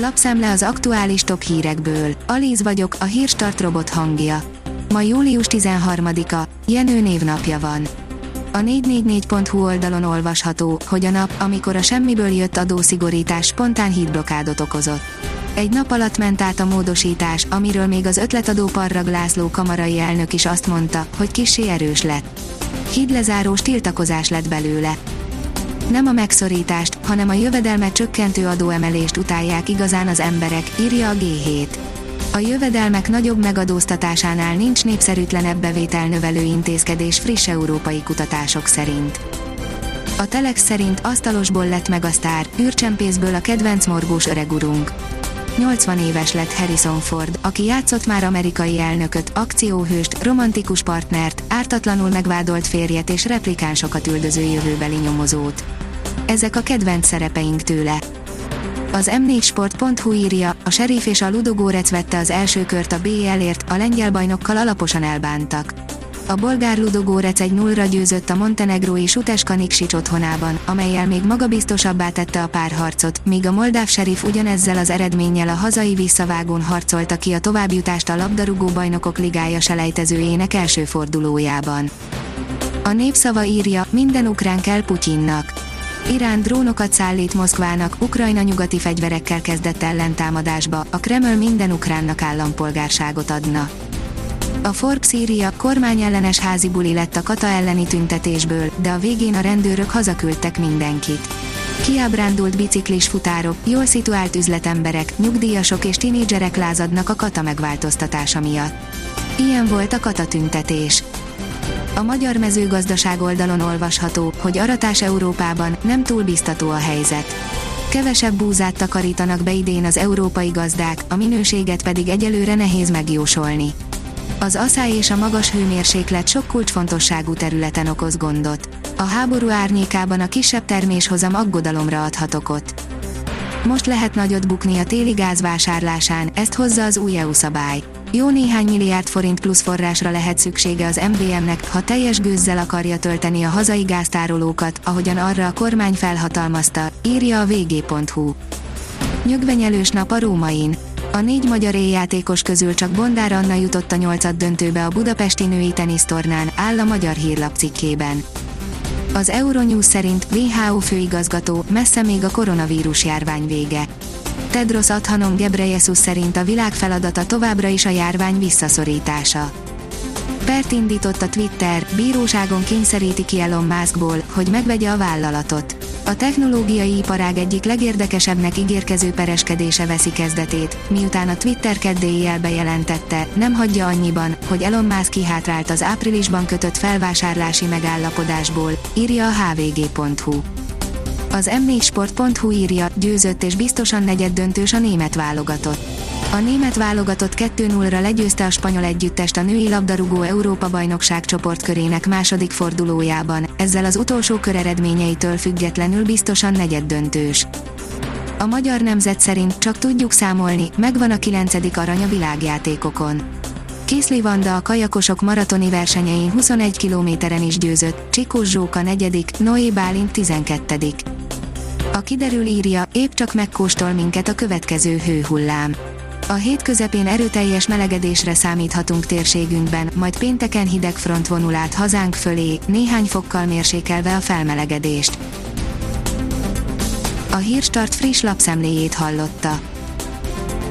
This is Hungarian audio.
Lapszám le az aktuális top hírekből. Alíz vagyok, a hírstart robot hangja. Ma július 13-a, Jenő névnapja van. A 444.hu oldalon olvasható, hogy a nap, amikor a semmiből jött adószigorítás spontán hídblokádot okozott. Egy nap alatt ment át a módosítás, amiről még az ötletadó Parrag László kamarai elnök is azt mondta, hogy kissé erős lett. Hídlezárós tiltakozás lett belőle. Nem a megszorítást, hanem a jövedelmet csökkentő adóemelést utálják igazán az emberek, írja a G7. A jövedelmek nagyobb megadóztatásánál nincs népszerűtlenebb bevételnövelő intézkedés friss európai kutatások szerint. A Telex szerint asztalosból lett megasztár, űrcsempészből a kedvenc morgós öregurunk. 80 éves lett Harrison Ford, aki játszott már amerikai elnököt, akcióhőst, romantikus partnert, ártatlanul megvádolt férjet és replikánsokat üldöző jövőbeli nyomozót. Ezek a kedvenc szerepeink tőle. Az M4 Sport.hu írja, a Sheriff és a Ludogorec vette az első kört a BL-ért, a lengyel bajnokkal alaposan elbántak. A bolgár Ludogorec 1-0-ra győzött a montenegrói Sutjeska Nikšić otthonában, amellyel még magabiztosabbá tette a párharcot, míg a moldáv Sheriff ugyanezzel az eredménnyel a hazai visszavágón harcolta ki a továbbjutást a labdarúgó bajnokok ligája selejtezőjének első fordulójában. A Népszava írja, minden ukrán kell Putyinnak. Irán drónokat szállít Moszkvának, Ukrajna nyugati fegyverekkel kezdett ellentámadásba, a Kreml minden ukránnak állampolgárságot adna. A Forbes írja, kormányellenes házi buli lett a kata elleni tüntetésből, de a végén a rendőrök hazaküldtek mindenkit. Kiábrándult biciklis futárok, jól szituált üzletemberek, nyugdíjasok és tinédzserek lázadnak a kata megváltoztatása miatt. Ilyen volt a kata tüntetés. A Magyar Mezőgazdaság oldalon olvasható, hogy aratás Európában, nem túl biztató a helyzet. Kevesebb búzát takarítanak be idén az európai gazdák, a minőséget pedig egyelőre nehéz megjósolni. Az aszály és a magas hőmérséklet sok kulcsfontosságú területen okoz gondot. A háború árnyékában a kisebb terméshozam aggodalomra adhat okot. Most lehet nagyot bukni a téli gázvásárlásán, ezt hozza az új EU szabály. Jó néhány milliárd forint plusz forrásra lehet szüksége az MVM-nek, ha teljes gőzzel akarja tölteni a hazai gáztárolókat, ahogyan arra a kormány felhatalmazta, írja a vg.hu. Nyögvenyelős nap a Rómain. A 4 magyar éljátékos közül csak Bondár Anna jutott a 8-döntőbe a budapesti női tenisztornán, áll a Magyar Hírlap cikkében. Az Euronews szerint WHO főigazgató, messze még a koronavírus járvány vége. Tedros Adhanom Gebreyesus szerint a világ feladata továbbra is a járvány visszaszorítása. Pert indított a Twitter, bíróságon kényszeríti ki Elon Muskból, hogy megvegye a vállalatot. A technológiai iparág egyik legérdekesebbnek ígérkező pereskedése veszi kezdetét, miután a Twitter kedd éjjel bejelentette, nem hagyja annyiban, hogy Elon Musk kihátrált az áprilisban kötött felvásárlási megállapodásból, írja a hvg.hu. Az M4 Sport.hu írja, győzött és biztosan negyeddöntős a német válogatott. A német válogatott 2-0-ra legyőzte a spanyol együttest a női labdarúgó Európa-bajnokság csoportkörének második fordulójában, ezzel az utolsó kör eredményeitől függetlenül biztosan negyeddöntős. A Magyar Nemzet szerint csak tudjuk számolni, megvan a 9. arany a világjátékokon. Készli Vanda a kajakosok maratoni versenyein 21 kilométeren is győzött, Csikós Zsóka 4., Noé Bálint 12. A kiderül írja, épp csak megkóstol minket a következő hőhullám. A hét közepén erőteljes melegedésre számíthatunk térségünkben, majd pénteken hideg front vonul át hazánk fölé, néhány fokkal mérsékelve a felmelegedést. A Hírstart friss lapszemléjét hallotta.